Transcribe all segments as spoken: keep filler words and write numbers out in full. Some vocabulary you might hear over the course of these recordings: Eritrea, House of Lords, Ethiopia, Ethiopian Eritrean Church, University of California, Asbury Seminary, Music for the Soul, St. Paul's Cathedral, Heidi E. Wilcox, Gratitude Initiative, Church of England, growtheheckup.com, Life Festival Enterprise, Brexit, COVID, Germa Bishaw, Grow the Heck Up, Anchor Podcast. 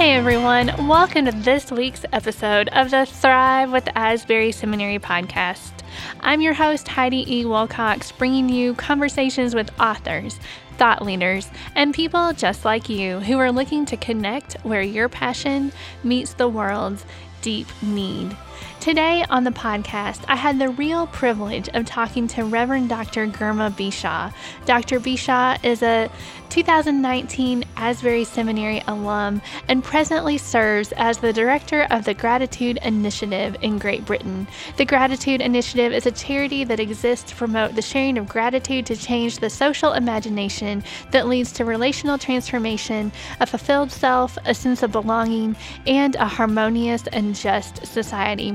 Hey everyone, welcome to this week's episode of the Thrive with Asbury Seminary podcast. I'm your host, Heidi E. Wilcox, bringing you conversations with authors, thought leaders, and people just like you who are looking to connect where your passion meets the world's deep need. Today on the podcast, I had the real privilege of talking to Reverend Doctor Germa Bishaw. Doctor Bishaw is a two thousand nineteen Asbury Seminary alum and presently serves as the director of the Gratitude Initiative in Great Britain. The Gratitude Initiative is a charity that exists to promote the sharing of gratitude to change the social imagination that leads to relational transformation, a fulfilled self, a sense of belonging, and a harmonious and just society.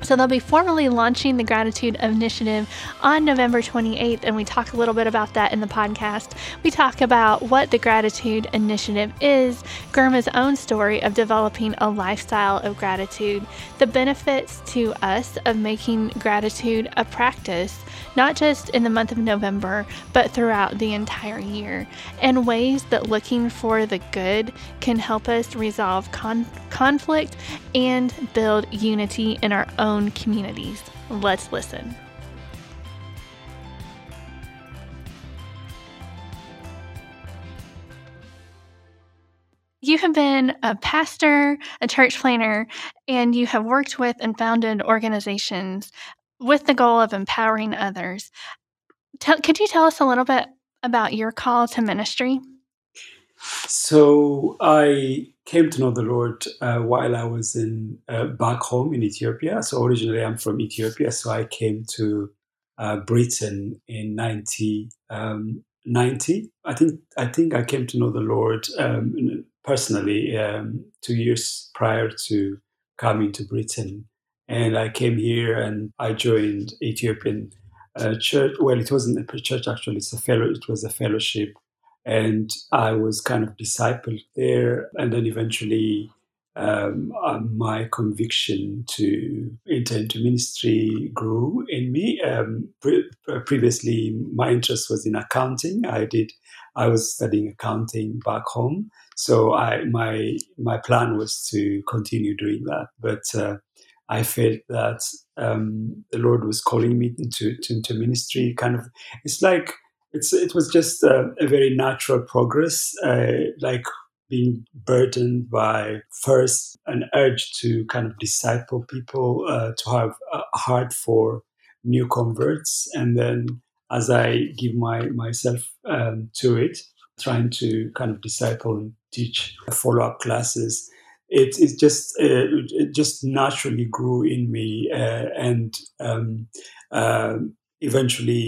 So they'll be formally launching the Gratitude Initiative on November twenty-eighth, and we talk a little bit about that in the podcast. We talk about what the Gratitude Initiative is, Germa's own story of developing a lifestyle of gratitude, the benefits to us of making gratitude a practice, not just in the month of November, but throughout the entire year, and ways that looking for the good can help us resolve con- conflict and build unity in our own own communities. Let's listen. You have been a pastor, a church planner, and you have worked with and founded organizations with the goal of empowering others. Tell, could you tell us a little bit about your call to ministry? So I came to know the Lord uh, while I was in uh, back home in Ethiopia. So originally I'm from Ethiopia. So I came to uh, Britain in nineteen ninety. I think I think I came to know the Lord um, personally um, two years prior to coming to Britain. And I came here and I joined Ethiopian uh, church. Well, it wasn't a church actually. It's a fellow. It was a fellowship. And I was kind of discipled there. And then eventually um, my conviction to enter into ministry grew in me. Um, pre- previously, my interest was in accounting. I did. I was studying accounting back home. So I, my my plan was to continue doing that. But uh, I felt that um, the Lord was calling me into, into ministry. Kind of, it's like, It's, it was just a, a very natural progress, uh, like being burdened by first an urge to kind of disciple people, uh, to have a heart for new converts. And then as I give my myself um, to it, trying to kind of disciple and teach follow-up classes, it, it, just, uh, it just naturally grew in me. Uh, and um, uh, eventually...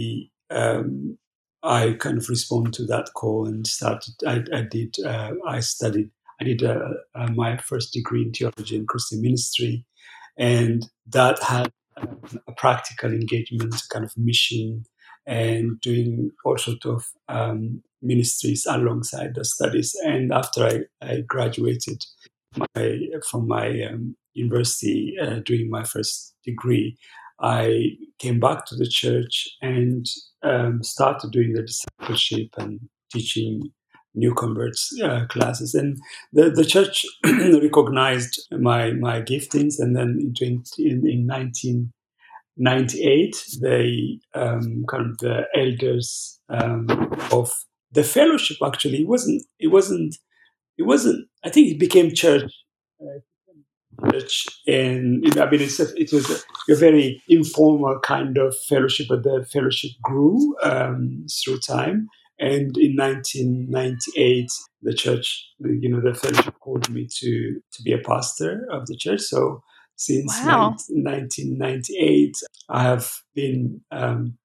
Um, I kind of responded to that call and started. I, I did. Uh, I studied. I did uh, uh, my first degree in theology and Christian ministry, and that had a, a practical engagement, kind of mission, and doing all sorts of um, ministries alongside the studies. And after I, I graduated my, from my um, university, uh, doing my first degree, I came back to the church and um, started doing the discipleship and teaching new converts uh, classes. And the, the church recognized my my giftings. And then in, in nineteen ninety-eight, they um, kind of the elders um, of the fellowship. Actually, it wasn't. It wasn't. It wasn't. I think it became church. Uh, Church and I mean, it's a, it was a, a very informal kind of fellowship, but the fellowship grew um, through time. And in nineteen ninety-eight, the church, you know, the fellowship called me to, to be a pastor of the church. So since wow. nineteen ninety-eight, I have been um,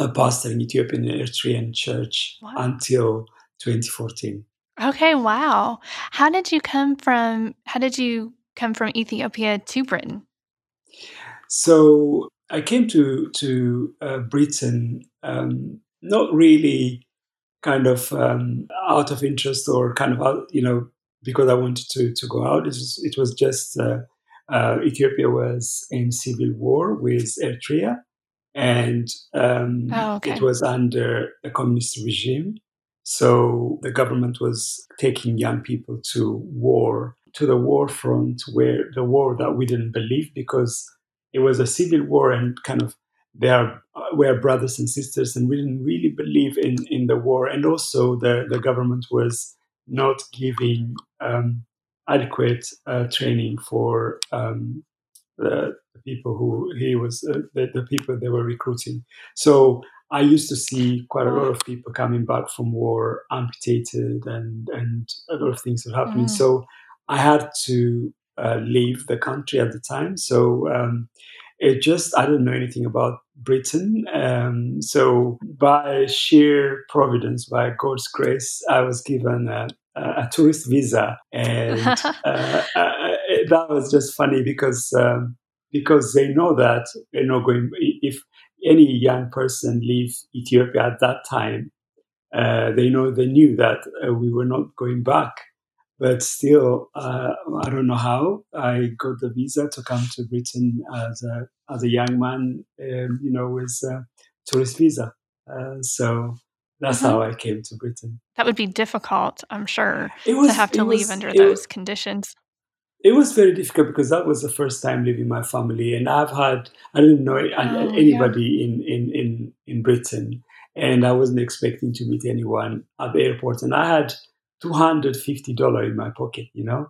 a pastor in Ethiopian Eritrean Church wow. until twenty fourteen. Okay, wow. How did you come from? How did you? come from Ethiopia to Britain? So I came to to uh, Britain um, not really kind of um, out of interest or kind of out, you know, because I wanted to, to go out. It was, it was just uh, uh, Ethiopia was in civil war with Eritrea, and um, oh, okay. it was under a communist regime. So the government was taking young people to war, to the war front, where the war that we didn't believe, because it was a civil war and kind of they are, we're brothers and sisters, and we didn't really believe in, in the war. And also the, the government was not giving um, adequate uh, training for um, the, the people who he was, uh, the, the people they were recruiting. So I used to see quite a lot of people coming back from war amputated and, and a lot of things were happening. Mm. So I had to uh, leave the country at the time. So um, it just, I didn't know anything about Britain. Um, so by sheer providence, by God's grace, I was given a, a tourist visa. And uh, I, that was just funny because um, because they know that they're not going, if any young person leaves Ethiopia at that time, uh, they know they knew that uh, we were not going back. But still, uh, I don't know how I got the visa to come to Britain as a as a young man, um, you know, with a tourist visa. Uh, so that's mm-hmm. how I came to Britain. That would be difficult, I'm sure, it was, to have to leave was, under those was, conditions. It was very difficult because that was the first time leaving my family, and I've had I didn't know oh, anybody yeah. in, in, in, in Britain, and I wasn't expecting to meet anyone at the airport, and I had two hundred fifty dollars in my pocket, you know?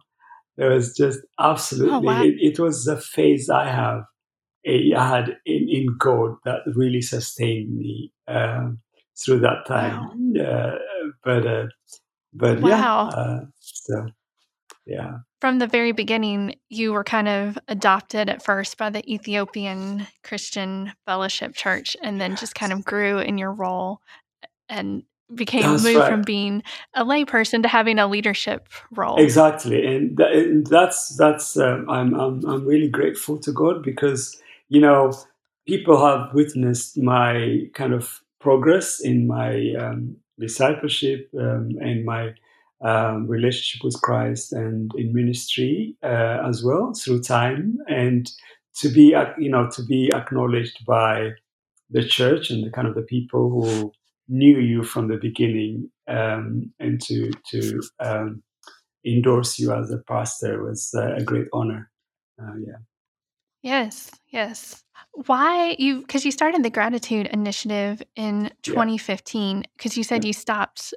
It was just absolutely, oh, wow. it, it was the faith I have, I had in, in God that really sustained me uh, through that time. Wow. Uh, but, uh, but wow. yeah, uh, so, yeah. From the very beginning, you were kind of adopted at first by the Ethiopian Christian Fellowship Church, and then just kind of grew in your role and became That's moved right. from being a lay person to having a leadership role. Exactly, and, th- and that's that's um, I'm I'm I'm really grateful to God, because you know people have witnessed my kind of progress in my um, discipleship um, and my um, relationship with Christ and in ministry uh, as well through time, and to be you know to be acknowledged by the church and the kind of the people who knew you from the beginning, um, and to to um, endorse you as a pastor was uh, a great honor. Uh, yeah. Yes. Yes. Why you? Because you started the Gratitude Initiative in twenty fifteen. Because yeah. you said yeah. you stopped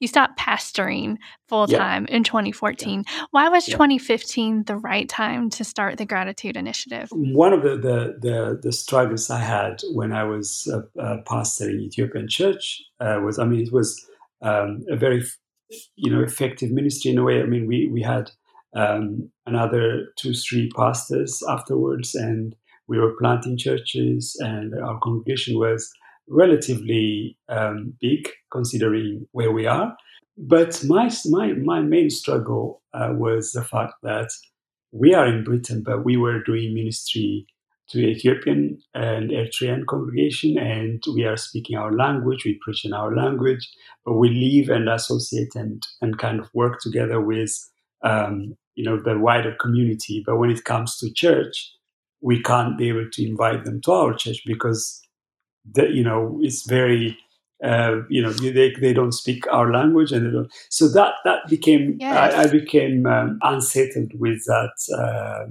you stopped pastoring full time yeah. in twenty fourteen. Yeah. Why was yeah. twenty fifteen the right time to start the Gratitude Initiative? One of the the, the, the struggles I had when I was a, a pastor in Ethiopian church uh, was, I mean, it was um, a very, you know, effective ministry in a way. I mean, we, we had um, another two, three pastors afterwards, and we were planting churches, and our congregation was relatively um, big considering where we are. But my my, my main struggle uh, was the fact that we are in Britain, but we were doing ministry to Ethiopian and Eritrean congregation, and we are speaking our language, we preach in our language, but we live and associate and, and kind of work together with um, you know the wider community. But when it comes to church, we can't be able to invite them to our church because that, you know, it's very, uh, you know, they they don't speak our language, and they don't. So that that became, yes. I, I became um, unsettled with that. Uh,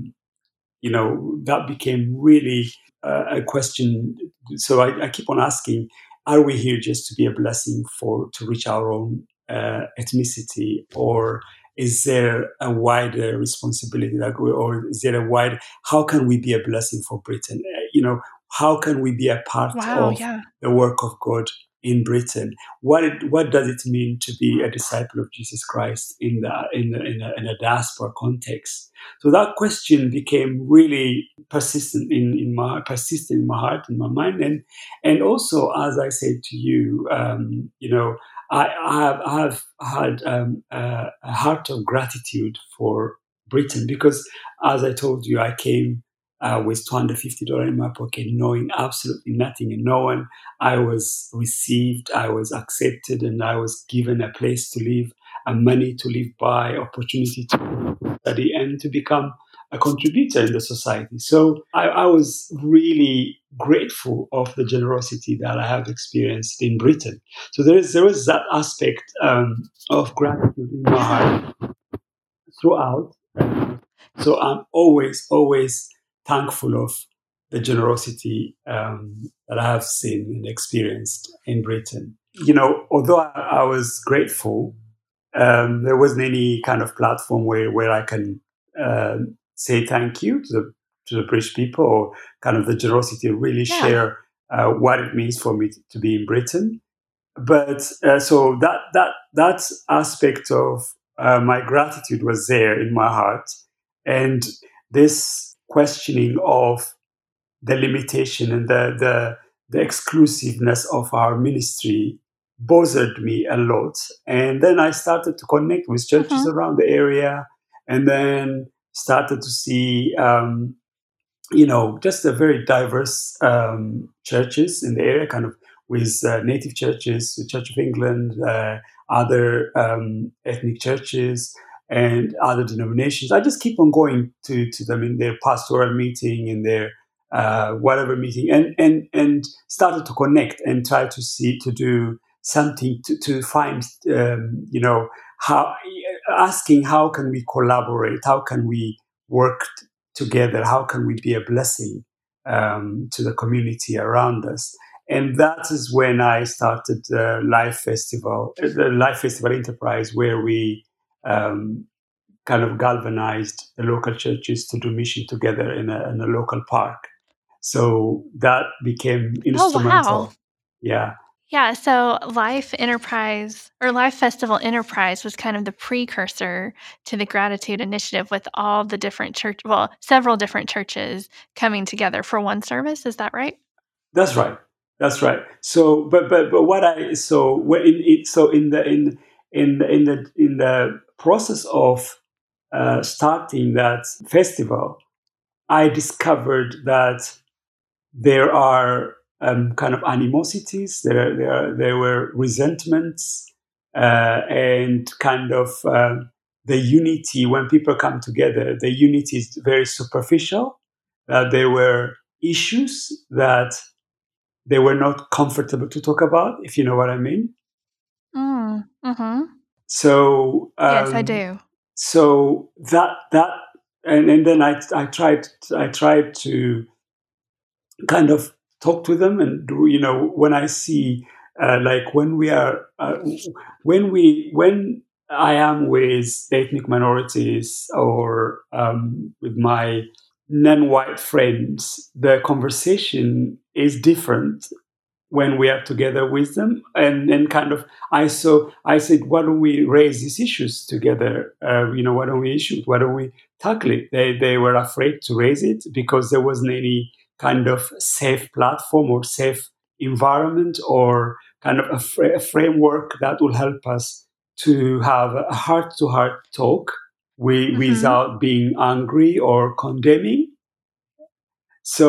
you know, that became really uh, a question. So I, I keep on asking: are we here just to be a blessing for to reach our own uh, ethnicity, or is there a wider responsibility that we, or is there a wide? How can we be a blessing for Britain? You know. How can we be a part wow, of yeah. the work of God in Britain? What it, what does it mean to be a disciple of Jesus Christ in the in the, in, a, in a diaspora context? So that question became really persistent in, in my persistent in my heart and my mind, and and also as I said to you, um, you know, I, I have I have had um, a, a heart of gratitude for Britain, because as I told you, I came. Uh, with two hundred fifty dollars in my pocket, knowing absolutely nothing and no one. I was received, I was accepted, and I was given a place to live, a money to live by, opportunity to study, and to become a contributor in the society. So I, I was really grateful of the generosity that I have experienced in Britain. So there is there is that aspect um, of gratitude in my heart throughout. So I'm always, always thankful of the generosity um, that I have seen and experienced in Britain. You know, although I, I was grateful, um, there wasn't any kind of platform where, where I can uh, say thank you to the to the British people, or kind of the generosity to really yeah. share uh, what it means for me to, to be in Britain. But uh, so that that that aspect of uh, my gratitude was there in my heart, and this questioning of the limitation and the, the the exclusiveness of our ministry bothered me a lot. And then I started to connect with churches mm-hmm. around the area, and then started to see, um, you know, just a very diverse um, churches in the area, kind of with uh, native churches, the Church of England, uh, other um, ethnic churches, and other denominations. I just keep on going to, to them in their pastoral meeting, in their Uh, whatever meeting, and, and and started to connect and try to see, to do something, to, to find, um, you know, how asking how can we collaborate, how can we work t- together, how can we be a blessing um, to the community around us. And that is when I started the Life Festival, the Life Festival Enterprise, where we um, kind of galvanized the local churches to do mission together in a, in a local park. So that became instrumental. Oh, wow. Yeah. Yeah. So Life Enterprise or Life Festival Enterprise was kind of the precursor to the Gratitude Initiative, with all the different church, well, several different churches coming together for one service. Is that right? That's right. That's right. So, but but but what I so in it so in the in in the, in the in the process of uh, starting that festival, I discovered that there are um, kind of animosities, there, there, there were resentments, uh, and kind of uh, the unity, when people come together, the unity is very superficial, that uh, there were issues that they were not comfortable to talk about, if you know what I mean. Mm, mm-hmm. So... Um, yes, I do. So that that and, and then I I tried I tried to kind of talk to them, and do, you know, when I see uh, like when we are uh, when we when I am with ethnic minorities or um, with my non-white friends, the conversation is different when we are together with them. And then kind of, I saw, I said, why don't we raise these issues together? Uh, you know, why don't we issue it? Why don't we tackle it? They, they were afraid to raise it because there wasn't any kind of safe platform or safe environment or kind of a, fr- a framework that will help us to have a heart-to-heart talk we, mm-hmm. without being angry or condemning. So,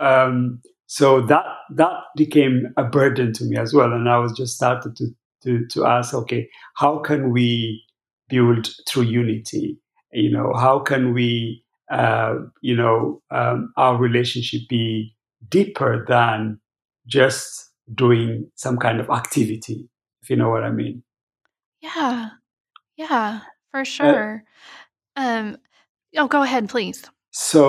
um, So that that became a burden to me as well, and I was just started to, to to ask, okay, how can we build through unity? You know, how can we, uh, you know, um, our relationship be deeper than just doing some kind of activity, if you know what I mean? Yeah, yeah, for sure. Uh, um, oh, go ahead, please. So,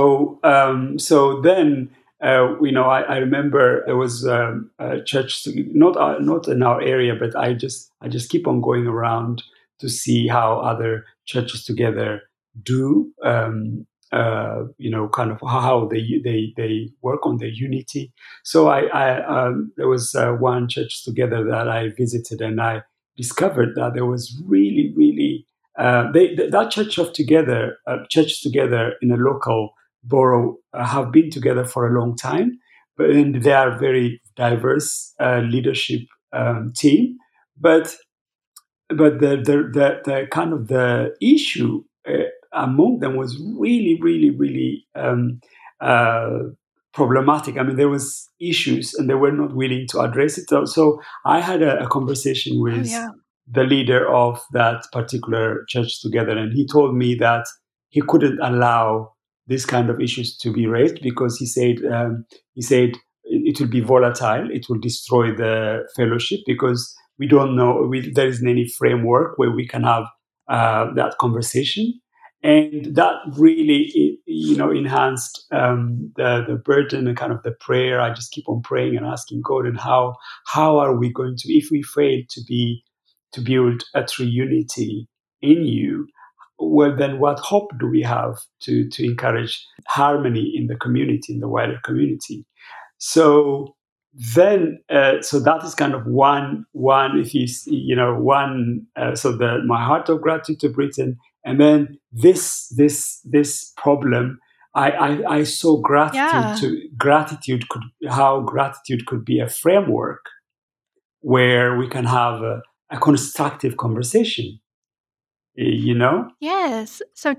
um, so then. Uh, you know, I, I remember there was um, a church, not uh, not in our area, but I just I just keep on going around to see how other churches together do, um, uh, you know, kind of how they they, they work on their unity. So I, I um, there was uh, one church together that I visited, and I discovered that there was really, really uh, they, that church of together, uh, church together in a local borough uh, have been together for a long time, but and they are very diverse uh, leadership um, team. But but the the, the the kind of the issue uh, among them was really really really um, uh, problematic. I mean, there was issues, and they were not willing to address it. So I had a, a conversation with oh, yeah. the leader of that particular church together, and he told me that he couldn't allow this kind of issues to be raised because he said um, he said it will be volatile, it will destroy the fellowship because we don't know, we, there isn't any framework where we can have uh, that conversation. And that really, you know, enhanced um, the, the burden and kind of the prayer. I just keep on praying and asking God, and how how are we going to, if we fail to be to build a true unity in you, well, then what hope do we have to to encourage harmony in the community, in the wider community? So then, uh, so that is kind of one one. If you you know one, uh, so the my heart of gratitude to Britain. And then this this this problem, I I, I saw gratitude yeah. to gratitude could how gratitude could be a framework where we can have a, a constructive conversation. You know? Yes. So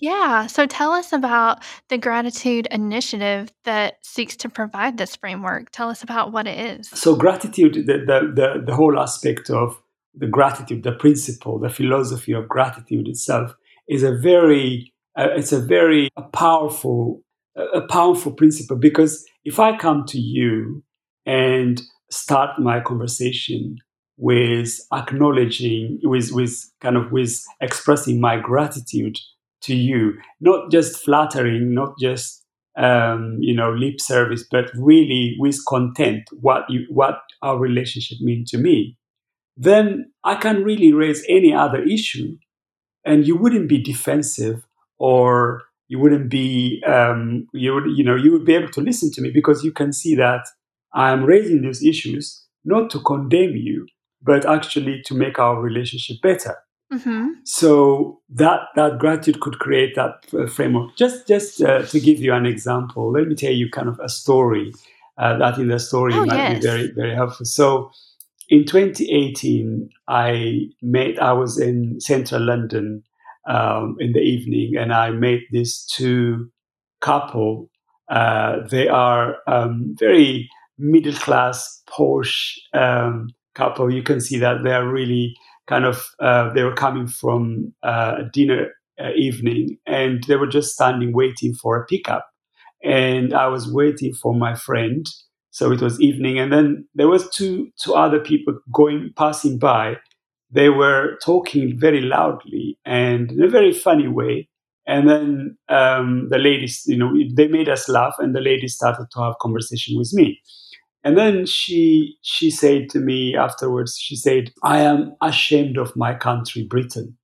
yeah. So tell us about the Gratitude Initiative that seeks to provide this framework. Tell us about what it is. So gratitude, the the the, the whole aspect of the gratitude, the principle, the philosophy of gratitude itself is a very, uh, it's a very a powerful, a powerful principle. Because if I come to you and start my conversation with acknowledging, with with kind of with expressing my gratitude to you, not just flattering, not just um, you know lip service, but really with content, what you, what our relationship means to me, then I can really raise any other issue and you wouldn't be defensive or you wouldn't be, um, you would, you know, you would be able to listen to me because you can see that I'm raising these issues not to condemn you, but actually to make our relationship better. Mm-hmm. So that that gratitude could create that uh, framework. Just, just uh, to give you an example, let me tell you kind of a story uh, that in the story oh, might yes. be very, very helpful. So, in twenty eighteen, I met, I was in central London um, in the evening, and I met these two couple. Uh, they are um, very middle-class, posh um, couple. You can see that they are really kind of, uh, they were coming from uh, a dinner uh, evening, and they were just standing waiting for a pickup. And I was waiting for my friend. So it was evening, and then there was two two other people going passing by. They were talking very loudly and in a very funny way. And then um, the ladies, you know, they made us laugh, and the lady started to have conversation with me. And then she she said to me afterwards, she said, "I am ashamed of my country, Britain."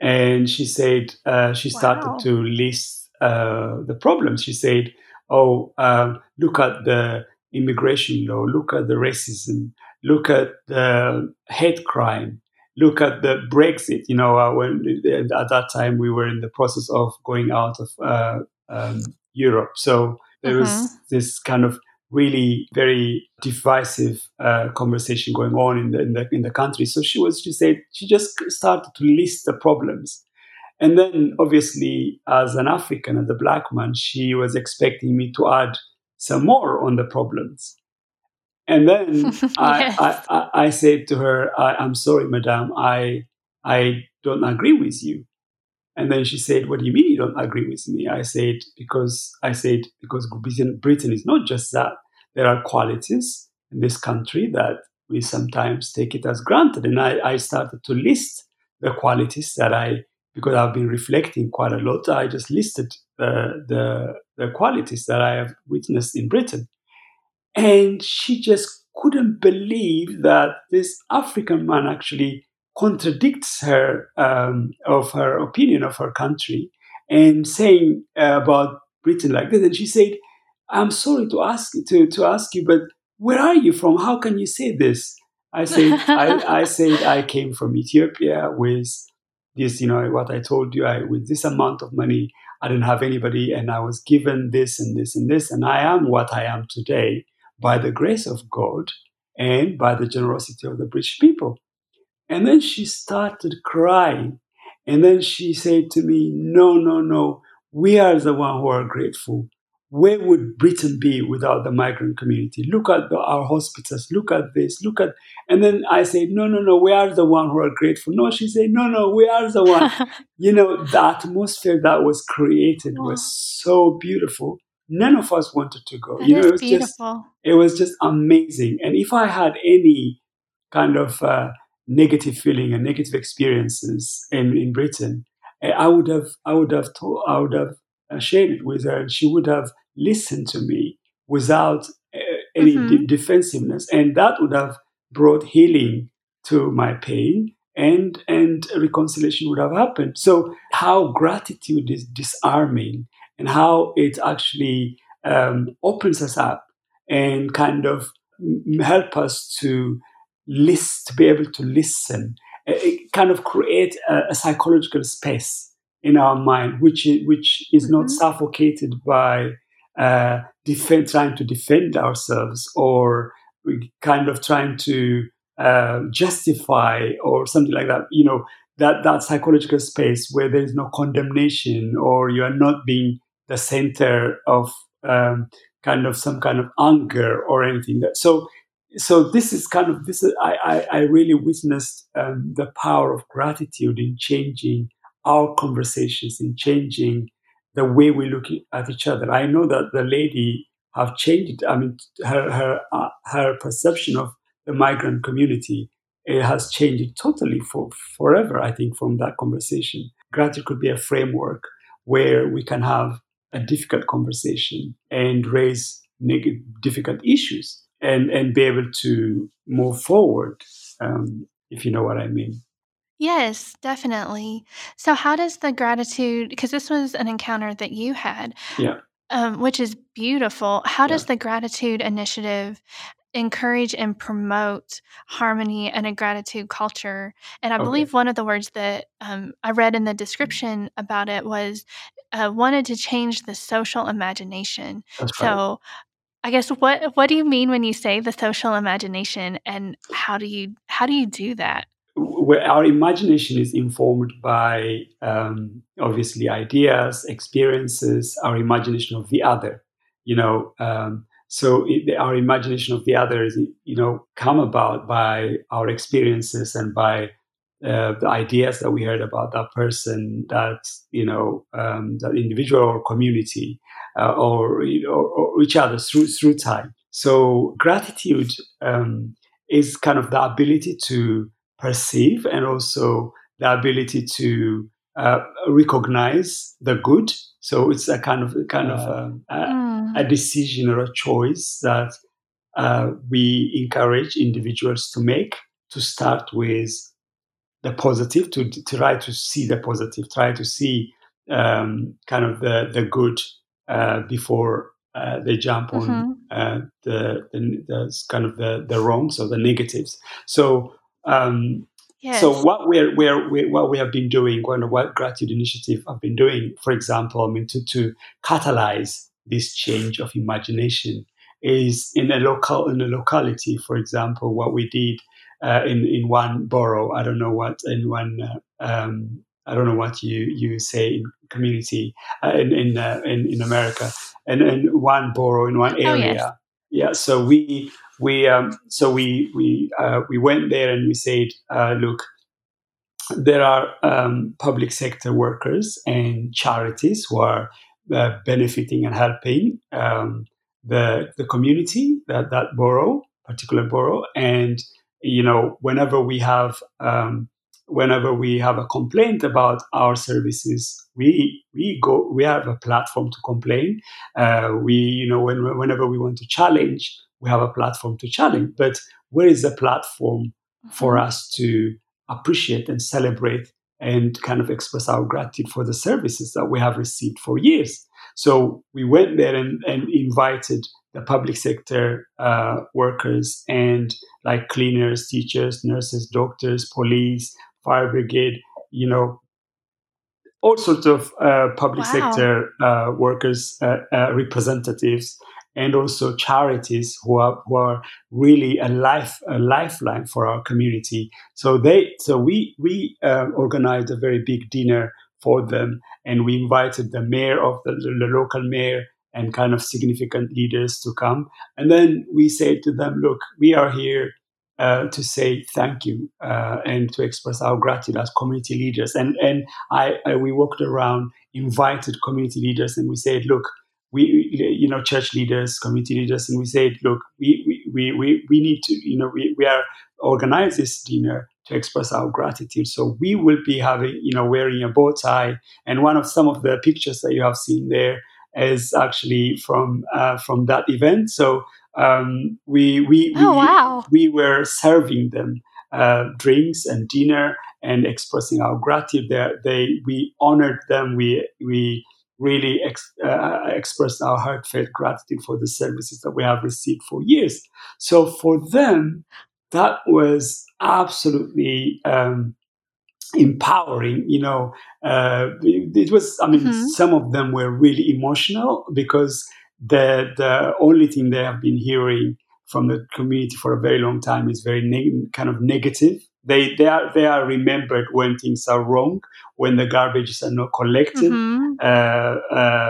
And she said uh, she started wow. to list uh, the problems. She said, Oh, um, look at the immigration law, look at the racism, look at the hate crime, look at the Brexit. You know, uh, when at that time we were in the process of going out of uh, um, Europe. So there mm-hmm. was this kind of really very divisive uh, conversation going on in the, in the in the country. So she was, she said, she just started to list the problems. And then, obviously, as an African, as a black man, she was expecting me to add some more on the problems. And then yes. I, I, I said to her, I, I'm sorry, madam, I, I don't agree with you. And then she said, what do you mean you don't agree with me? I said, because I said because Britain, Britain is not just that. There are qualities in this country that we sometimes take it as granted. And I, I started to list the qualities that I because I've been reflecting quite a lot, I just listed the, the the qualities that I have witnessed in Britain. And she just couldn't believe that this African man actually contradicts her um, of her opinion of her country and saying uh, about Britain like this. And she said, I'm sorry to ask to, to ask you, but where are you from? How can you say this? I said, I, I said I came from Ethiopia with this, you know, what I told you, I, with this amount of money, I didn't have anybody, and I was given this and this and this, and I am what I am today by the grace of God and by the generosity of the British people. And then she started crying, and then she said to me, no, no, no, we are the one who are grateful. where would Britain be without the migrant community? Look at the, our hospitals, look at this, look at... And then I say, no, no, no, we are the one who are grateful. No, she said, no, no, we are the one. You know, the atmosphere that was created wow. was so beautiful. None of us wanted to go. That you know, it was beautiful. Just, it was just amazing. And if I had any kind of uh, negative feeling and negative experiences in, in Britain, I would have, I would have told, I would have shared it with her, and she would have listened to me without uh, any mm-hmm. de- defensiveness, and that would have brought healing to my pain, and and reconciliation would have happened. So how gratitude is disarming, and how it actually um, opens us up and kind of help us to list, to be able to listen. It kind of create a, a psychological space in our mind, which is, which is mm-hmm. not suffocated by uh, defend, trying to defend ourselves, or kind of trying to uh, justify or something like that. You know, that, that psychological space where there is no condemnation, or you are not being the center of um, kind of some kind of anger or anything. So. So this is kind of this. Is, I, I I really witnessed um, the power of gratitude in changing our conversations, in changing the way we look at each other. I know that the lady have changed. I mean, her her uh, her perception of the migrant community, it has changed totally for forever. I think from that conversation, gratitude could be a framework where we can have a difficult conversation and raise negative, difficult issues. And and be able to move forward, um, if you know what I mean. Yes, definitely. So how does the gratitude, because this was an encounter that you had, yeah. um, which is beautiful. How yeah. does the Gratitude Initiative encourage and promote harmony and a gratitude culture? And I okay. believe one of the words that um, I read in the description about it was uh, wanted to change the social imagination. That's so. Right. I guess what what do you mean when you say the social imagination, and how do you how do you do that? Well, our imagination is informed by um, obviously ideas, experiences, our imagination of the other. You know, um, so it, our imagination of the other is you know come about by our experiences and by uh, the ideas that we heard about that person, that you know um, that individual or community. Uh, or, or or each other through through time. So gratitude um, is kind of the ability to perceive, and also the ability to uh, recognize the good. So it's a kind of kind yeah. of a, a, mm. a decision or a choice that uh, we encourage individuals to make. To start with the positive, to, to try to see the positive, try to see um, kind of the the good. Uh, before uh, they jump on mm-hmm. uh, the, the, the kind of the, the wrongs or the negatives. So, um, yes. so what we're, we're, we're what we have been doing, what Gratitude Initiative have been doing, for example, I mean, to, to catalyze this change of imagination is in a local in a locality. For example, what we did uh, in in one borough. I don't know what in one. Uh, um, I don't know what you, you say in community uh, in in, uh, in in America, and in one borough in one area. Oh, yes. Yeah. So we we um, so we we uh, we went there and we said, uh, look, there are um, public sector workers and charities who are uh, benefiting and helping um, the the community that that borough particular borough, and you know whenever we have. Um, Whenever we have a complaint about our services, we we go. We have a platform to complain. Uh, we, you know, when, whenever we want to challenge, we have a platform to challenge. But where is the platform for us to appreciate and celebrate and kind of express our gratitude for the services that we have received for years? So we went there and, and invited the public sector uh, workers and like cleaners, teachers, nurses, doctors, police. Fire brigade, you know, all sorts of uh, public wow. sector uh, workers, uh, uh, representatives, and also charities who are who are really a life a lifeline for our community. So they, so we we uh, organized a very big dinner for them, and we invited the mayor of the, the local mayor and kind of significant leaders to come. And then we say to them, look, we are here uh, to say thank you uh, and to express our gratitude as community leaders. And and I, I we walked around, invited community leaders, and we said, look, we, you know, church leaders, community leaders, and we said, look, we we, we, we need to, you know, we, we are organize this dinner to express our gratitude. So we will be having, you know, wearing a bow tie. And one of some of the pictures that you have seen there is actually from uh, from that event. So um, we we oh, we, wow. we were serving them uh, drinks and dinner and expressing our gratitude. They, they we honored them. We we really ex- uh, expressed our heartfelt gratitude for the services that we have received for years. So for them, that was absolutely um, empowering, you know. Uh, it, it was, I mean, mm-hmm. some of them were really emotional because the the only thing they have been hearing from the community for a very long time is very neg- kind of negative. They they are they are remembered when things are wrong, when the garbages are not collected, mm-hmm. uh,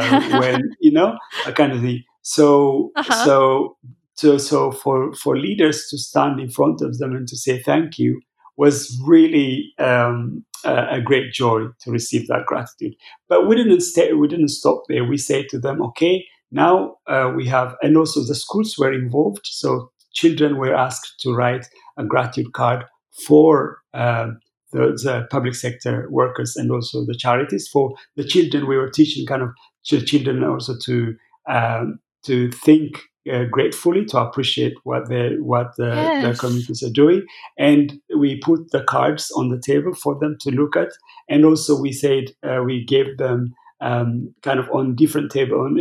uh, when you know, that kind of thing. So uh-huh. so. So, so for, for leaders to stand in front of them and to say thank you was really um, a, a great joy to receive that gratitude. But we didn't stay, we didn't stop there. We said to them, okay, now uh, we have, and also the schools were involved. So children were asked to write a gratitude card for uh, the, the public sector workers and also the charities. For the children, we were teaching kind of ch- children also to um, to think. Uh, gratefully to appreciate what the what the, yes. the communities are doing, and we put the cards on the table for them to look at, and also we said uh, we gave them um, kind of on different table on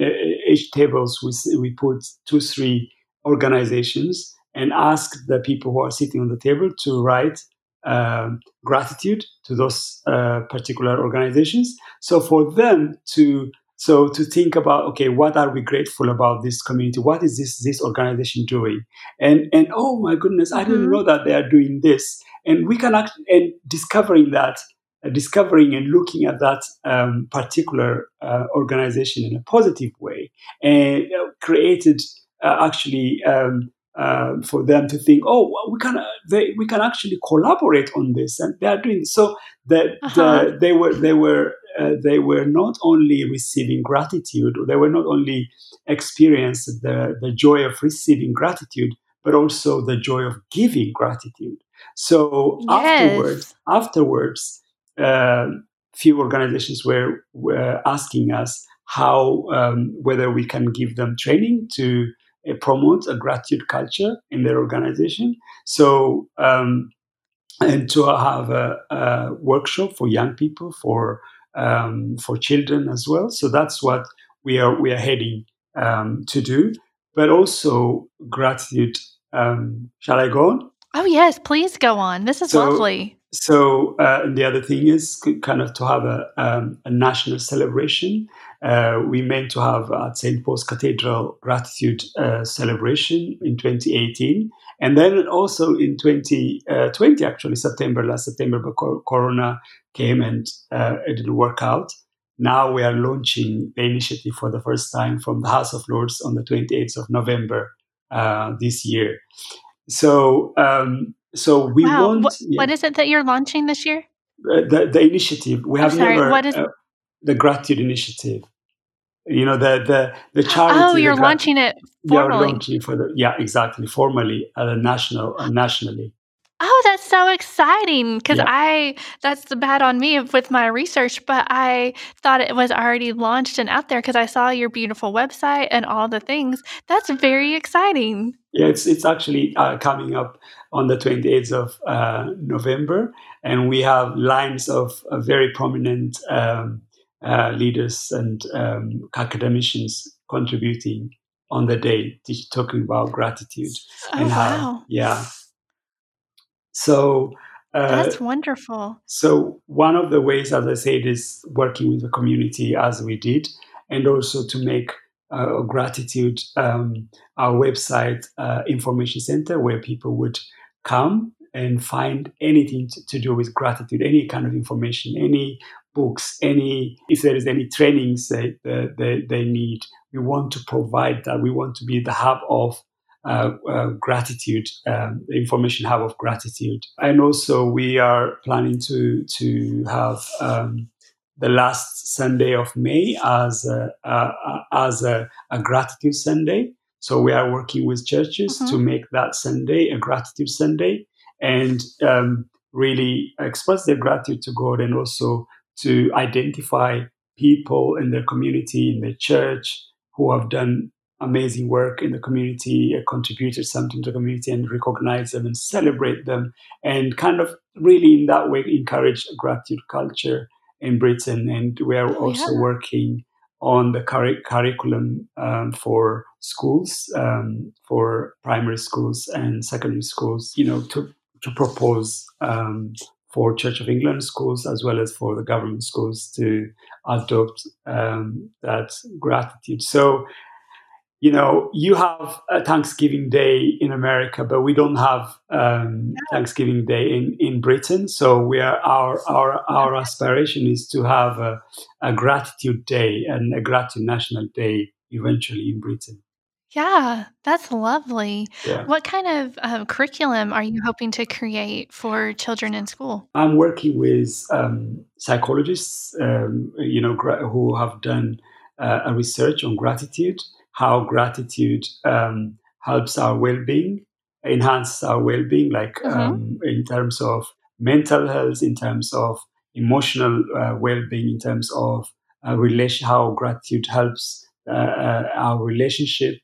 each tables we we put two three organizations and asked the people who are sitting on the table to write um, gratitude to those uh, particular organizations. So for them to. So to think about, okay, what are we grateful about this community? What is this this organization doing? And and oh my goodness, I didn't know that they are doing this. And we can act and discovering that, uh, discovering and looking at that um, particular uh, organization in a positive way, and uh, created uh, actually um, uh, for them to think, oh, we can uh, they, we can actually collaborate on this, and they are doing this. So that uh-huh. the, they were they were. Uh, they were not only receiving gratitude, they were not only experiencing the, the joy of receiving gratitude, but also the joy of giving gratitude. So yes. afterwards, afterwards, uh, few organizations were, were asking us how um, whether we can give them training to uh, promote a gratitude culture in their organization. So um, and to have a, a workshop for young people for. Um, for children as well, so that's what we are we are heading um, to do. But also gratitude. Um, shall I go on? Oh yes, please go on. This is so, lovely. So uh, and the other thing is kind of to have a, um, a national celebration. Uh, we meant to have at Saint Paul's Cathedral gratitude uh, celebration in twenty eighteen, and then also in twenty twenty, actually September last September, but Corona came and uh, it didn't work out. Now we are launching the initiative for the first time from the House of Lords on the twenty-eighth of November uh, this year. So, um, so we wow. want. What, yeah, what is it that you're launching this year? Uh, the, the initiative we have I'm sorry, never. What is uh, the Gratitude Initiative? You know the the the charity. Oh, you're launching it formally. You're launching for the yeah exactly formally at a national uh, nationally. Oh, that's so exciting because yeah. I, that's the bad on me with my research, but I thought it was already launched and out there because I saw your beautiful website and all the things. That's very exciting. Yeah, it's it's actually uh, coming up on the twenty-eighth of November, and we have lines of uh, very prominent um, uh, leaders and um, academicians contributing on the day, talking about gratitude. Oh, and how, wow. Yeah. So uh, that's wonderful. So one of the ways, as I said, is working with the community as we did, and also to make uh, gratitude um, our website uh, information center where people would come and find anything to, to do with gratitude, any kind of information, any books, any if there is any trainings they, they, they need. We want to provide that. We want to be the hub of uh, uh, gratitude, um, the information hub of gratitude. And also we are planning to, to have um, the last Sunday of May as a, uh, as a, a gratitude Sunday. So we are working with churches mm-hmm. to make that Sunday a gratitude Sunday and um, really express their gratitude to God, and also to identify people in their community, in their church, who have done amazing work in the community, contributed something to the community, and recognize them and celebrate them, and kind of really in that way encourage a gratitude culture in Britain. And we are oh, also yeah. working on the cur- curriculum um, for schools, um, for primary schools and secondary schools, you know, to, to propose um, for Church of England schools as well as for the government schools to adopt um, that gratitude. So, you know, you have a Thanksgiving Day in America, but we don't have um, Thanksgiving Day in, in Britain. So we are our our our aspiration is to have a, a gratitude day and a gratitude national day eventually in Britain. Yeah, that's lovely. Yeah. What kind of um, curriculum are you hoping to create for children in school? I'm working with um, psychologists, um, you know, gra- who have done uh, a research on gratitude, how gratitude um, helps our well-being, enhances our well-being, like mm-hmm. um, in terms of mental health, in terms of emotional uh, well-being, in terms of uh, relation, how gratitude helps uh, uh, our relationship,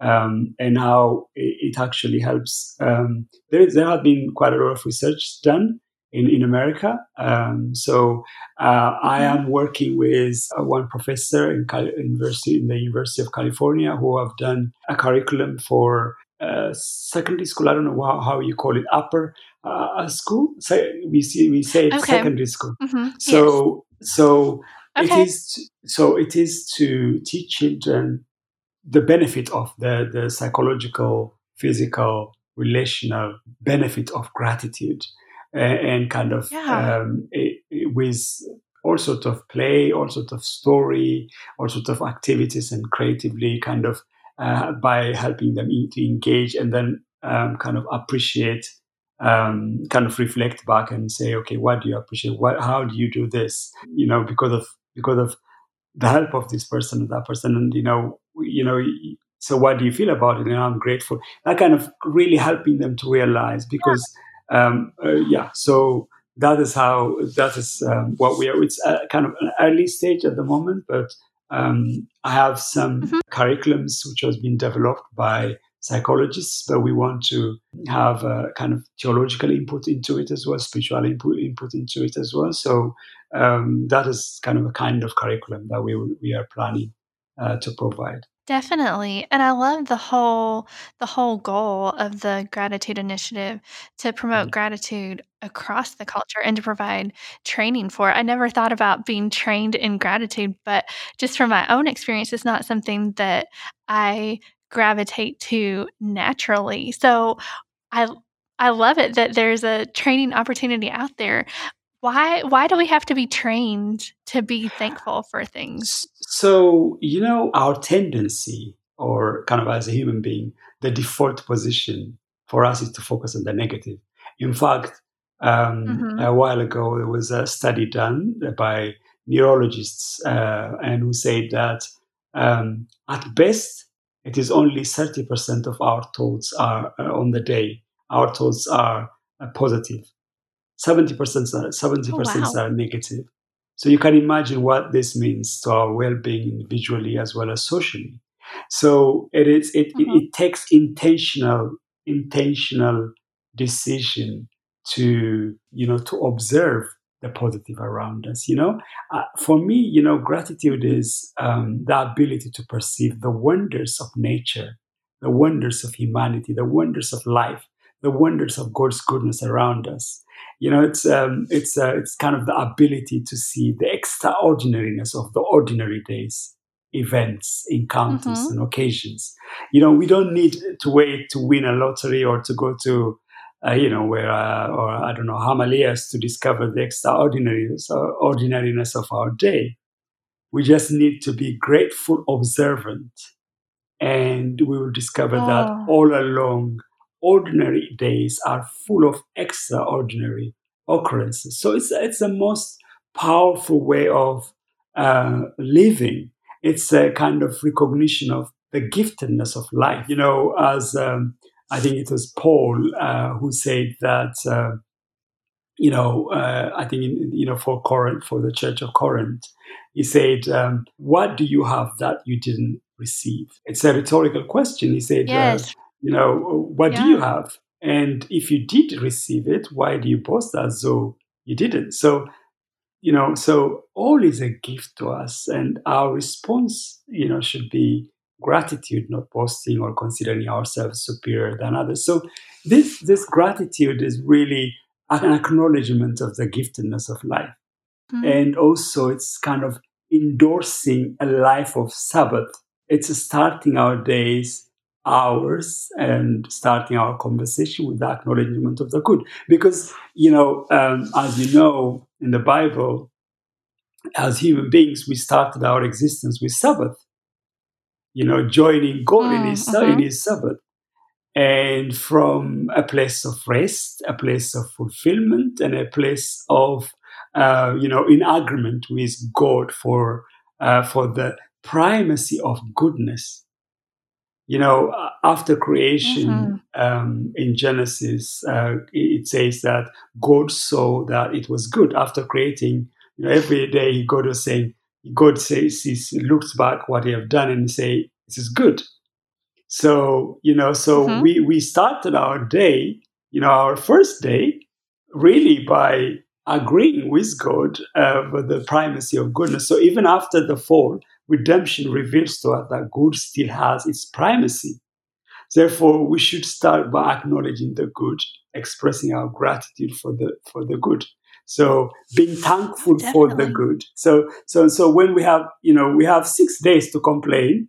um, and how it, it actually helps. Um, there, there have been quite a lot of research done in, in America. Um, so uh, mm-hmm. I am working with uh, one professor in, Cal- University, in the University of California who have done a curriculum for uh, secondary school. I don't know how, how you call it, upper uh, school. So we see, we say it's okay. secondary school. Mm-hmm. So yes. so okay. it is to, so it is to teach children the benefit of the, the psychological, physical, relational benefit of gratitude. And kind of yeah. um, it, it, with all sorts of play, all sorts of story, all sorts of activities, and creatively kind of uh, by helping them in, to engage and then um, kind of appreciate, um, kind of reflect back and say, okay, what do you appreciate? What, how do you do this? You know, because of because of the help of this person or that person, and you know, you know. So what do you feel about it? And I'm grateful. That kind of really helping them to realize because. Yeah. Um, uh, yeah, so that is how, that is um, what we are. It's uh, kind of an early stage at the moment, but um, I have some mm-hmm. curriculums which has been developed by psychologists, but we want to have a kind of theological input into it as well, spiritual input, input into it as well. So um, that is kind of a kind of curriculum that we we are planning uh, to provide. Definitely. And I love the whole the whole goal of the Gratitude Initiative to promote mm-hmm. gratitude across the culture and to provide training for it. I never thought about being trained in gratitude, but just from my own experience, it's not something that I gravitate to naturally. So I I love it that there's a training opportunity out there. Why why do we have to be trained to be thankful for things? So, you know, our tendency, or kind of as a human being, the default position for us is to focus on the negative. In fact, um, mm-hmm. a while ago, there was a study done by neurologists uh, and who said that um, at best, it is only thirty percent of our thoughts are uh, on the day. Our thoughts are uh, positive. seventy percent, seventy percent oh, wow. are negative. So you can imagine what this means to our well-being individually as well as socially. So it is it, mm-hmm. it, it takes intentional intentional decision to you know to observe the positive around us. You know, uh, for me, you know, gratitude is um, the ability to perceive the wonders of nature, the wonders of humanity, the wonders of life, the wonders of God's goodness around us. You know, it's um, it's uh, it's kind of the ability to see the extraordinariness of the ordinary days, events, encounters, mm-hmm. and occasions. You know, we don't need to wait to win a lottery or to go to uh, you know, where, uh, or I don't know, Hamalias to discover the extraordinariness or ordinariness of our day. We just need to be grateful, observant, and we will discover oh. that all along, ordinary days are full of extraordinary occurrences. So it's it's the most powerful way of uh, living. It's a kind of recognition of the giftedness of life. You know, as um, I think it was Paul uh, who said that, uh, you know, uh, I think, in, you know, for Corinth, for the church of Corinth, he said, um, what do you have that you didn't receive? It's a rhetorical question. He said, yes. uh, you know, what yeah. do you have? And if you did receive it, why do you boast as though you didn't? So, you know, so all is a gift to us, and our response, you know, should be gratitude, not boasting or considering ourselves superior than others. So this this gratitude is really an acknowledgement of the giftedness of life. Mm-hmm. And also it's kind of endorsing a life of Sabbath. It's starting our days, hours, and starting our conversation with the acknowledgement of the good. Because, you know, um, as you know, in the Bible, as human beings, we started our existence with Sabbath, you know, joining God mm, in, his, mm-hmm. in his Sabbath. And from a place of rest, a place of fulfillment, and a place of, uh, you know, in agreement with God for uh, for the primacy of goodness. You know, after creation, mm-hmm. um, in Genesis, uh, it says that God saw that it was good. After creating, you know, every day God was saying, God says, he looks back what he have done and say, this is good. So, you know, so mm-hmm. we, we started our day, you know, our first day, really by agreeing with God uh, for the primacy of goodness. So even after the fall, redemption reveals to us that good still has its primacy. Therefore, we should start by acknowledging the good, expressing our gratitude for the for the good. So, being thankful Definitely. for the good. So, so, so when we have, you know, we have six days to complain.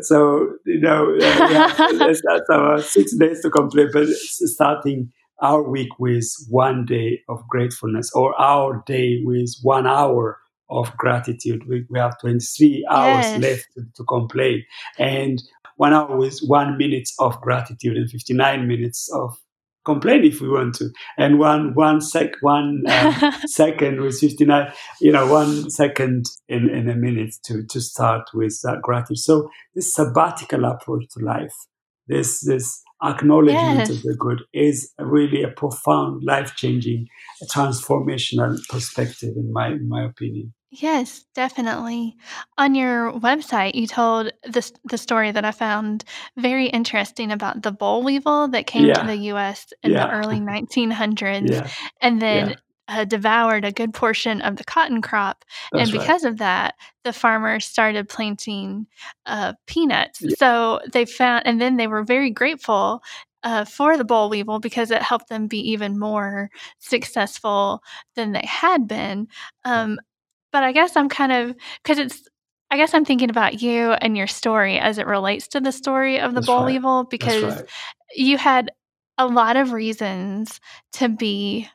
so, you know, we have, that's our six days to complain. But starting our week with one day of gratefulness, or our day with one hour of gratitude. We, we have twenty-three hours yes. left to, to complain, and one hour with one minute of gratitude and fifty-nine minutes of complain if we want to, and one one sec one um, second with fifty-nine, you know, one second in, in a minute to to start with that gratitude. So this sabbatical approach to life, this this acknowledgement yes. of the good, is really a profound, life-changing, transformational perspective, in my in my opinion. Yes, definitely. On your website, you told this the story that I found very interesting about the boll weevil that came yeah. to the U S in yeah. the early nineteen hundreds yeah. and then yeah. uh, devoured a good portion of the cotton crop. That's and because right. of that, the farmers started planting uh, peanuts. Yeah. So they found, and then they were very grateful Uh, for the boll weevil because it helped them be even more successful than they had been. Um, but I guess I'm kind of, because it's, I guess I'm thinking about you and your story as it relates to the story of the That's boll right. weevil, because That's right. you had a lot of reasons to be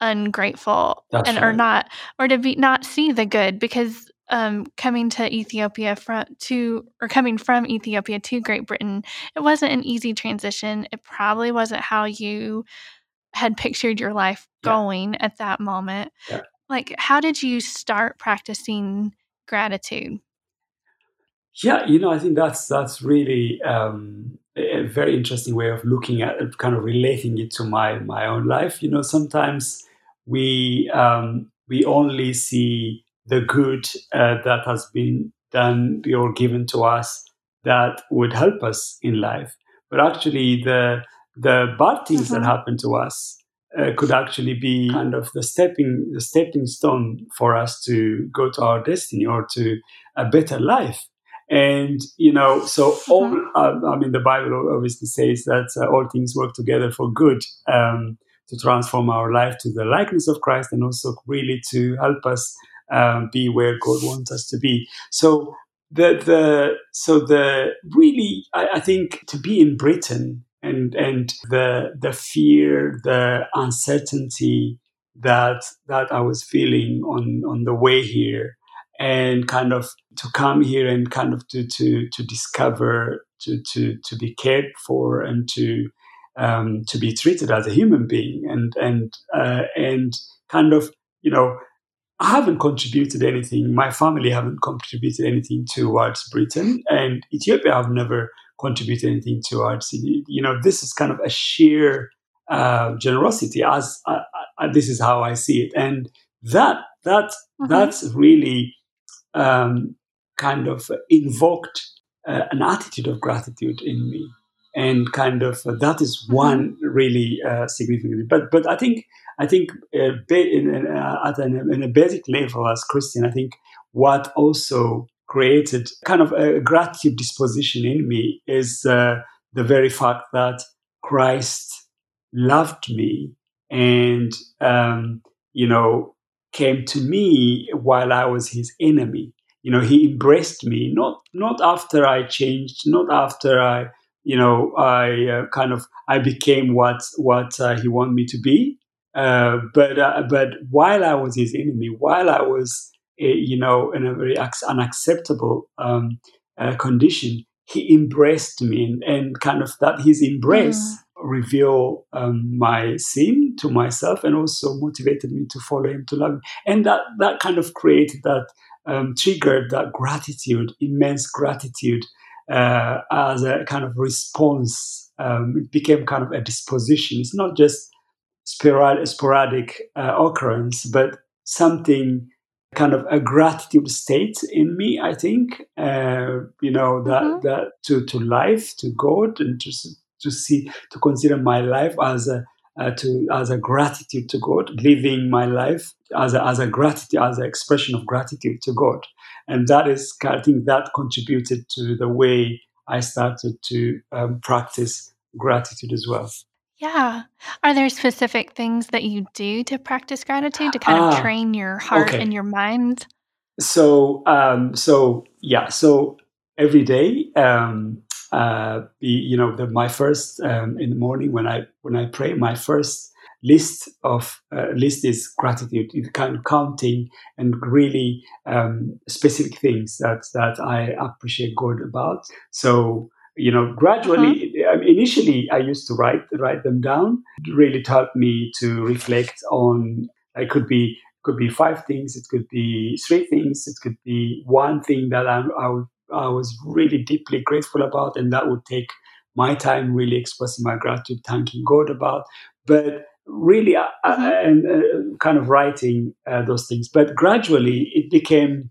ungrateful That's and right. or not, or to be not see the good, because Um, coming to Ethiopia from to or coming from Ethiopia to Great Britain, it wasn't an easy transition. It probably wasn't how you had pictured your life going yeah. at that moment. Yeah. Like, how did you start practicing gratitude? Yeah, you know, I think that's that's really um, a very interesting way of looking at it, kind of relating it to my my own life. You know, sometimes we um, we only see the good uh, that has been done or given to us that would help us in life. But actually, the the bad things mm-hmm. that happen to us uh, could actually be kind of the stepping the stepping stone for us to go to our destiny or to a better life. And, you know, so mm-hmm. all, uh, I mean, the Bible obviously says that uh, all things work together for good, um, to transform our life to the likeness of Christ, and also really to help us Um, be where God wants us to be. So the the so the really, I, I think to be in Britain and and the the fear, the uncertainty that that I was feeling on, on the way here, and kind of to come here and kind of to to, to discover, to, to to be cared for, and to um, to be treated as a human being, and and uh, and kind of, you know, I haven't contributed anything. My family haven't contributed anything towards Britain, and Ethiopia have never contributed anything towards. You know, this is kind of a sheer uh, generosity. As I, I, this is how I see it, and that that mm-hmm. that's really um, kind of invoked uh, an attitude of gratitude in me, and kind of uh, that is one really uh, significant. But but I think. I think uh, in, uh, at an, in a basic level as Christian, I think what also created kind of a gratitude disposition in me is uh, the very fact that Christ loved me and, um, you know, came to me while I was his enemy. You know, he embraced me, not not after I changed, not after I, you know, I uh, kind of, I became what, what uh, he wanted me to be. Uh, but uh, but while I was his enemy, while I was uh, you know in a very ac- unacceptable um, uh, condition, he embraced me, and, and kind of that his embrace yeah. revealed um, my sin to myself, and also motivated me to follow him, to love him, and that that kind of created that um, triggered that gratitude, immense gratitude uh, as a kind of response. Um, it became kind of a disposition. It's not just sporadic uh, occurrence, but something kind of a gratitude state in me, I think, uh, you know, that, mm-hmm. that to, to life, to God, and to to see, to consider my life as a uh, to as a gratitude to God, living my life as a, as a gratitude, as an expression of gratitude to God, and that is, I think, that contributed to the way I started to um, practice gratitude as well. Yeah. Are there specific things that you do to practice gratitude, to kind ah, of train your heart okay. and your mind? So, um, so yeah. So every day, um, uh, you know, the, my first um, in the morning when I when I pray, my first list of uh, list is gratitude. It's kind of counting and really um, specific things that that I appreciate God about. So, you know, gradually, uh-huh. initially, I used to write write them down. It really taught me to reflect on. It could be could be five things. It could be three things. It could be one thing that I I, I was really deeply grateful about, and that would take my time really expressing my gratitude, thanking God about. But really, uh-huh. I, and uh, kind of writing uh, those things. But gradually, it became.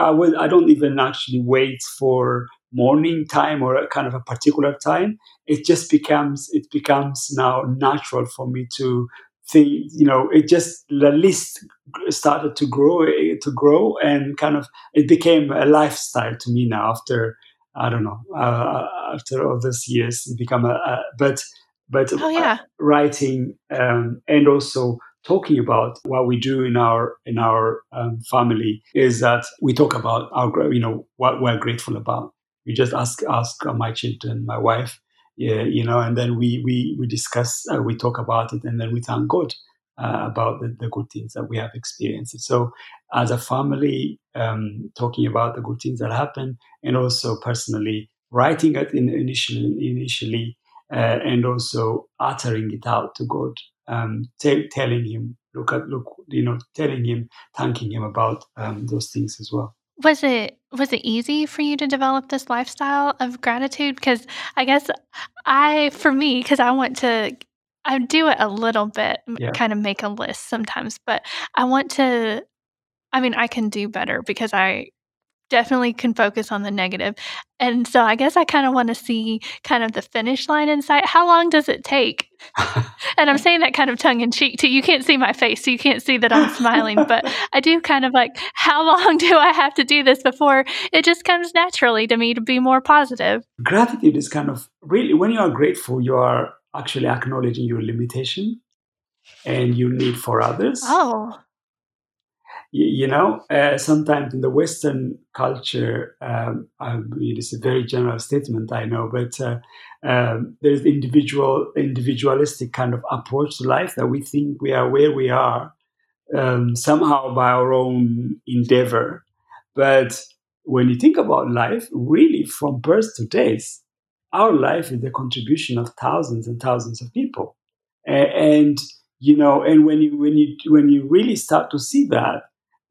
I was. I don't even actually wait for morning time or a kind of a particular time. It just becomes it becomes now natural for me to think, you know, it just, the list started to grow to grow and kind of it became a lifestyle to me now after I don't know uh, after all these years it became a, a but but oh, yeah. writing um, and also talking about what we do in our in our um, family is that we talk about our, you know, what we're grateful about. We just ask ask my children, my wife, yeah, you know, and then we we we discuss, uh, we talk about it, and then we thank God uh, about the, the good things that we have experienced. So, as a family, um, talking about the good things that happen, and also personally writing it in initially, initially, uh, and also uttering it out to God, um, t- telling Him, look at look, you know, telling Him, thanking Him about um, those things as well. Was it was it easy for you to develop this lifestyle of gratitude? Because I guess I, for me, because I want to, I do it a little bit, yeah. kind of make a list sometimes, but I want to, I mean, I can do better because I definitely can focus on the negative. And so I guess I kind of want to see kind of the finish line in sight. How long does it take? And I'm saying that kind of tongue in cheek too. You can't see my face, so you can't see that I'm smiling, but I do kind of like, how long do I have to do this before it just comes naturally to me to be more positive? Gratitude is kind of really, when you are grateful, you are actually acknowledging your limitation and your need for others. Oh. You know, uh, sometimes in the Western culture, um, um, it is a very general statement, I know, but uh, Um, there is the individual, individualistic kind of approach to life that we think we are where we are um, somehow by our own endeavor. But when you think about life, really from birth to death, our life is the contribution of thousands and thousands of people. And, and you know, and when you when you when you really start to see that,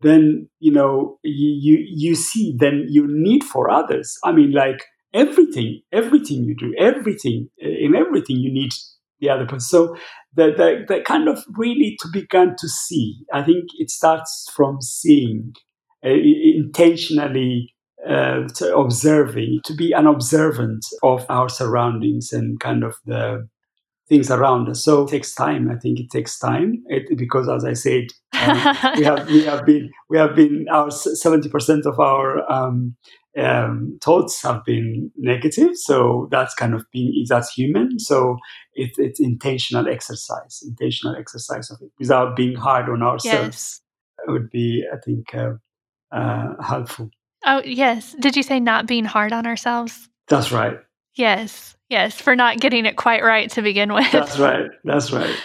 then you know you you, you see then your need for others. I mean, like. Everything, everything you do, everything, in everything you need the other person. So that, that, that kind of really to begin to see, I think it starts from seeing, uh, intentionally uh, to observing, to be an observant of our surroundings and kind of the things around us. So it takes time. I think it takes time it, because, as I said, um, we have we have been we have been our seventy percent of our um, um, thoughts have been negative. So that's kind of being that's human. So it, it's intentional exercise, intentional exercise of it without being hard on ourselves. Yes. Would be, I think, uh, uh, helpful. Oh yes. Did you say not being hard on ourselves? That's right. Yes. Yes, for not getting it quite right to begin with. That's right. That's right.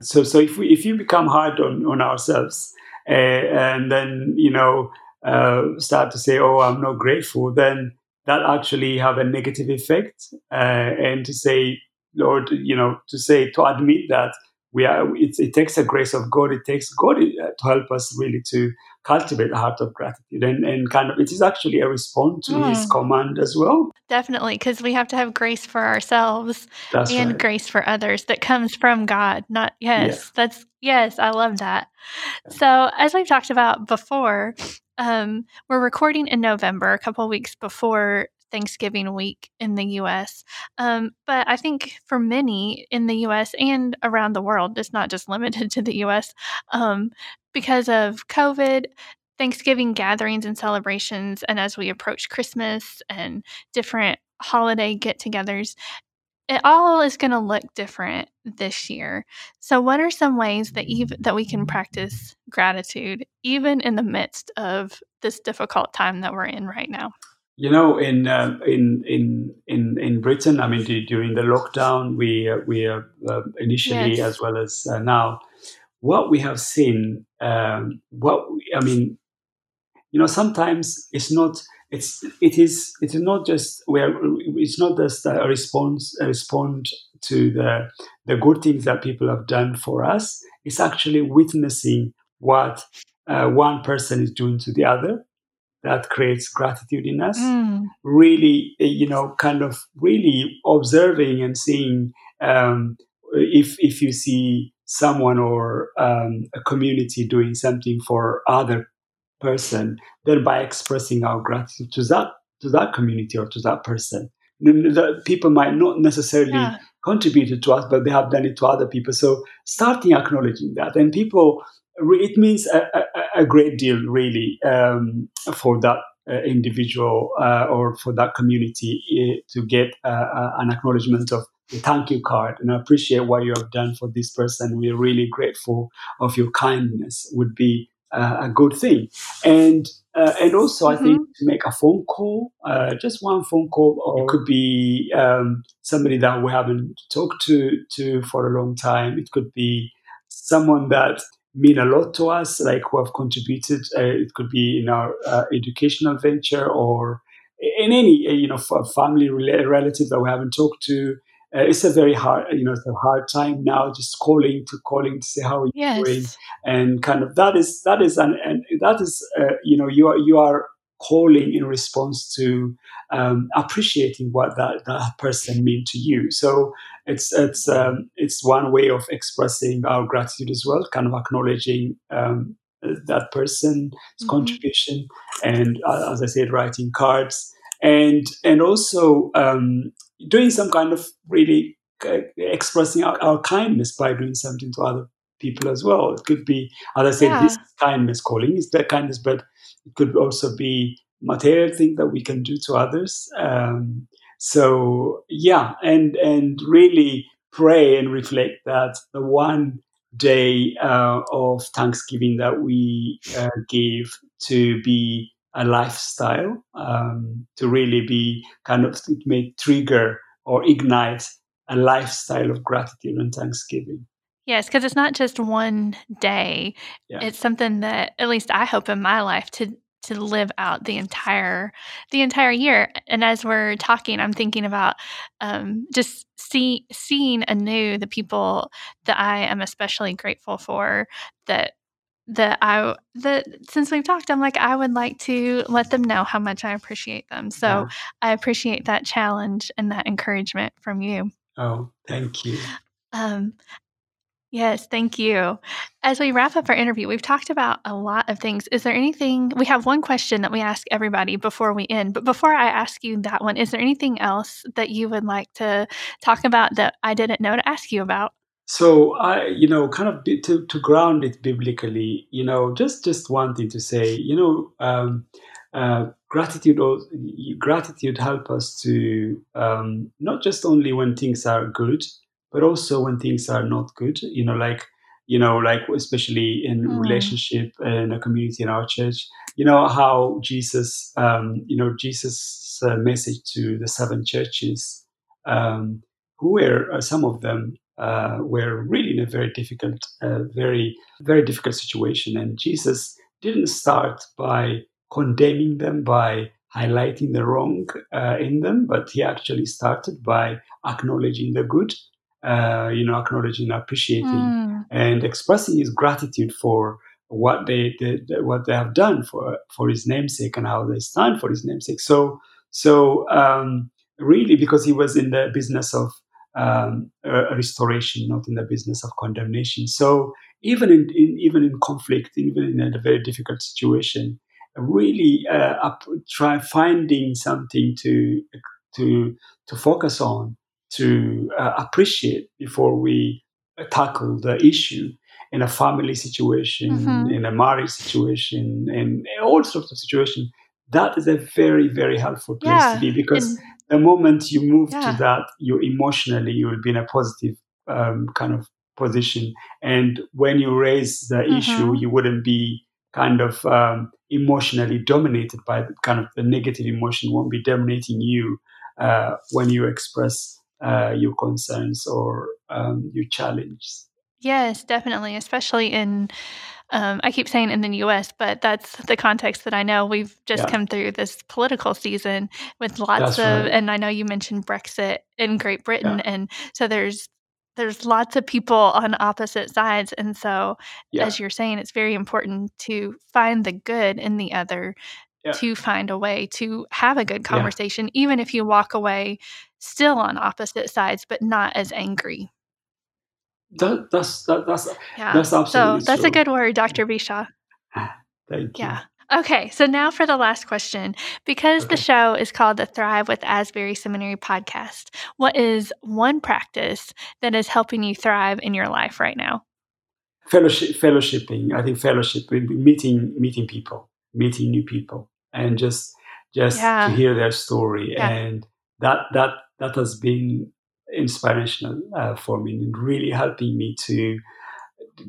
so, so if we if you become hard on, on ourselves, uh, and then you know uh, start to say, "Oh, I'm not grateful," then that actually have a negative effect. Uh, and to say, Lord, you know, to say to admit that we are. It, it takes the grace of God. It takes God to help us really to cultivate a heart of gratitude, and, and kind of it is actually a response to mm. His command as well. Definitely, because we have to have grace for ourselves that's and right. grace for others that comes from God. Not yes, yes. that's yes. I love that. So as we've talked about before, um, we're recording in November, a couple of weeks before Thanksgiving week in the U S Um, but I think for many in the U S and around the world, it's not just limited to the U S Um, because of COVID, Thanksgiving gatherings and celebrations, and as we approach Christmas and different holiday get-togethers, it all is going to look different this year. So what are some ways that ev- that we can practice gratitude, even in the midst of this difficult time that we're in right now? You know, in uh, in in in in Britain, I mean, d- during the lockdown, we uh, we uh, initially yes. as well as uh, now, what we have seen, um, what we, I mean, you know, sometimes it's not, it's it is it's not just we are, it's not just a response a respond to the the good things that people have done for us. It's actually witnessing what uh, one person is doing to the other. That creates gratitude in us. Mm. Really, you know, kind of really observing and seeing um, if if you see someone or um, a community doing something for other person, then by expressing our gratitude to that to that community or to that person, the people might not necessarily yeah. contribute it to us, but they have done it to other people. So starting acknowledging that, and people. It means a, a, a great deal, really, um, for that uh, individual uh, or for that community uh, to get uh, uh, an acknowledgement of the thank you card and I appreciate what you have done for this person. We are really grateful of your kindness. Would be uh, a good thing, and uh, and also mm-hmm. I think to make a phone call, uh, just one phone call, or it could be um, somebody that we haven't talked to to for a long time. It could be someone that. Mean a lot to us, like who have contributed. Uh, it could be in our uh, educational venture or in any, uh, you know, family rela- relative that we haven't talked to. Uh, it's a very hard, you know, it's a hard time now. Just calling to calling to say how are you yes. doing, and kind of that is that is an and that is uh, you know you are you are calling in response to um, appreciating what that, that person mean to you. So. It's it's um, it's one way of expressing our gratitude as well, kind of acknowledging um, that person's mm-hmm. contribution, and uh, as I said, writing cards, and and also um, doing some kind of really uh, expressing our, our kindness by doing something to other people as well. It could be, as I said, yeah. this kindness calling is that kindness, but it could also be material thing that we can do to others. Um, So, yeah, and and really pray and reflect that the one day uh, of Thanksgiving that we uh, give to be a lifestyle, um, to really be kind of, it may trigger or ignite a lifestyle of gratitude and thanksgiving. Yes, because it's not just one day. Yeah. It's something that, at least I hope in my life, to to live out the entire the entire year. And as we're talking, I'm thinking about um, just see, seeing anew the people that I am especially grateful for, that that I that since we've talked, I'm like, I would like to let them know how much I appreciate them. So yeah. I appreciate that challenge and that encouragement from you. Oh, thank you. Um, Yes, thank you. As we wrap up our interview, we've talked about a lot of things. Is there anything, we have one question that we ask everybody before we end, but before I ask you that one, is there anything else that you would like to talk about that I didn't know to ask you about? So, I, you know, kind of to, to ground it biblically, you know, just, just one thing to say, you know, um, uh, gratitude, gratitude help us to um, not just only when things are good, but also when things are not good, you know, like, you know, like especially in mm. relationship and a community in our church, you know, how Jesus, um, you know, Jesus' uh, message to the seven churches, um, who were uh, some of them uh, were really in a very difficult, uh, very, very difficult situation. And Jesus didn't start by condemning them, by highlighting the wrong uh, in them, but he actually started by acknowledging the good. Uh, you know, acknowledging, appreciating, mm. and expressing his gratitude for what they, they, they what they have done for for his namesake and how they stand for his namesake. So, so um, really, because he was in the business of um, uh, restoration, not in the business of condemnation. So, even in, in even in conflict, even in a very difficult situation, really uh, up, try finding something to to to focus on, to uh, appreciate before we uh, tackle the issue in a family situation, mm-hmm. in a marriage situation, in all sorts of situations. That is a very, very helpful place yeah. to be, because and, the moment you move yeah. to that, you emotionally, you will be in a positive um, kind of position. And when you raise the mm-hmm. issue, you wouldn't be kind of um, emotionally dominated by the, kind of the negative emotion won't be dominating you uh, when you express Uh, your concerns or um, your challenges. Yes, definitely, especially in, um, I keep saying in the U S, but that's the context that I know. We've just yeah. come through this political season with lots that's of, right. and I know you mentioned Brexit in Great Britain, yeah. and so there's there's lots of people on opposite sides. And so, yeah. as you're saying, it's very important to find the good in the other, yeah. to find a way to have a good conversation, yeah. even if you walk away still on opposite sides, but not as angry. That, that's that, that's yeah. that's absolutely so. That's true. A good word, Doctor Bishaw. Thank you. Yeah. Okay. So now for the last question, because okay. the show is called the Thrive with Asbury Seminary podcast. What is one practice that is helping you thrive in your life right now? Fellowship, fellowshipping. I think fellowship, meeting, meeting people, meeting new people, and just just yeah. to hear their story yeah. and. That that that has been inspirational uh, for me, and really helping me to,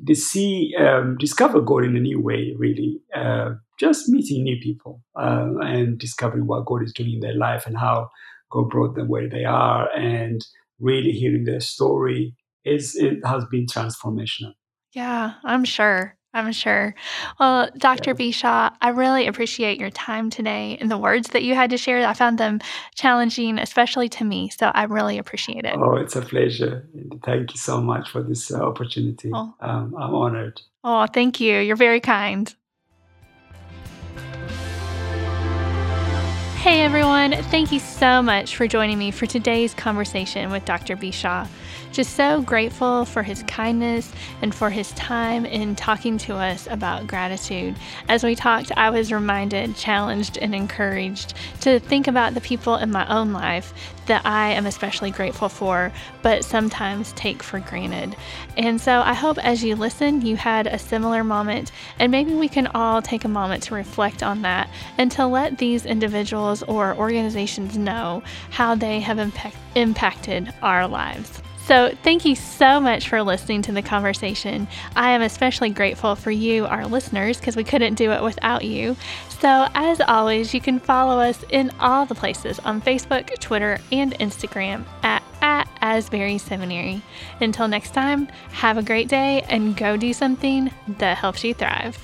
to see um, discover God in a new way. Really, uh, just meeting new people uh, and discovering what God is doing in their life and how God brought them where they are, and really hearing their story is it has been transformational. Yeah, I'm sure. I'm sure. Well, Doctor Yeah. Bishaw, I really appreciate your time today and the words that you had to share. I found them challenging, especially to me. So I really appreciate it. Oh, it's a pleasure. Thank you so much for this uh, opportunity. Oh. Um, I'm honored. Oh, thank you. You're very kind. Hey, everyone. Thank you so much for joining me for today's conversation with Doctor Bishaw. Just so grateful for his kindness and for his time in talking to us about gratitude. As we talked, I was reminded, challenged, and encouraged to think about the people in my own life that I am especially grateful for, but sometimes take for granted. And so I hope as you listen, you had a similar moment, and maybe we can all take a moment to reflect on that and to let these individuals or organizations know how they have impact- impacted our lives. So thank you so much for listening to The Conversation. I am especially grateful for you, our listeners, because we couldn't do it without you. So as always, you can follow us in all the places on Facebook, Twitter, and Instagram at, at Asbury Seminary. Until next time, have a great day and go do something that helps you thrive.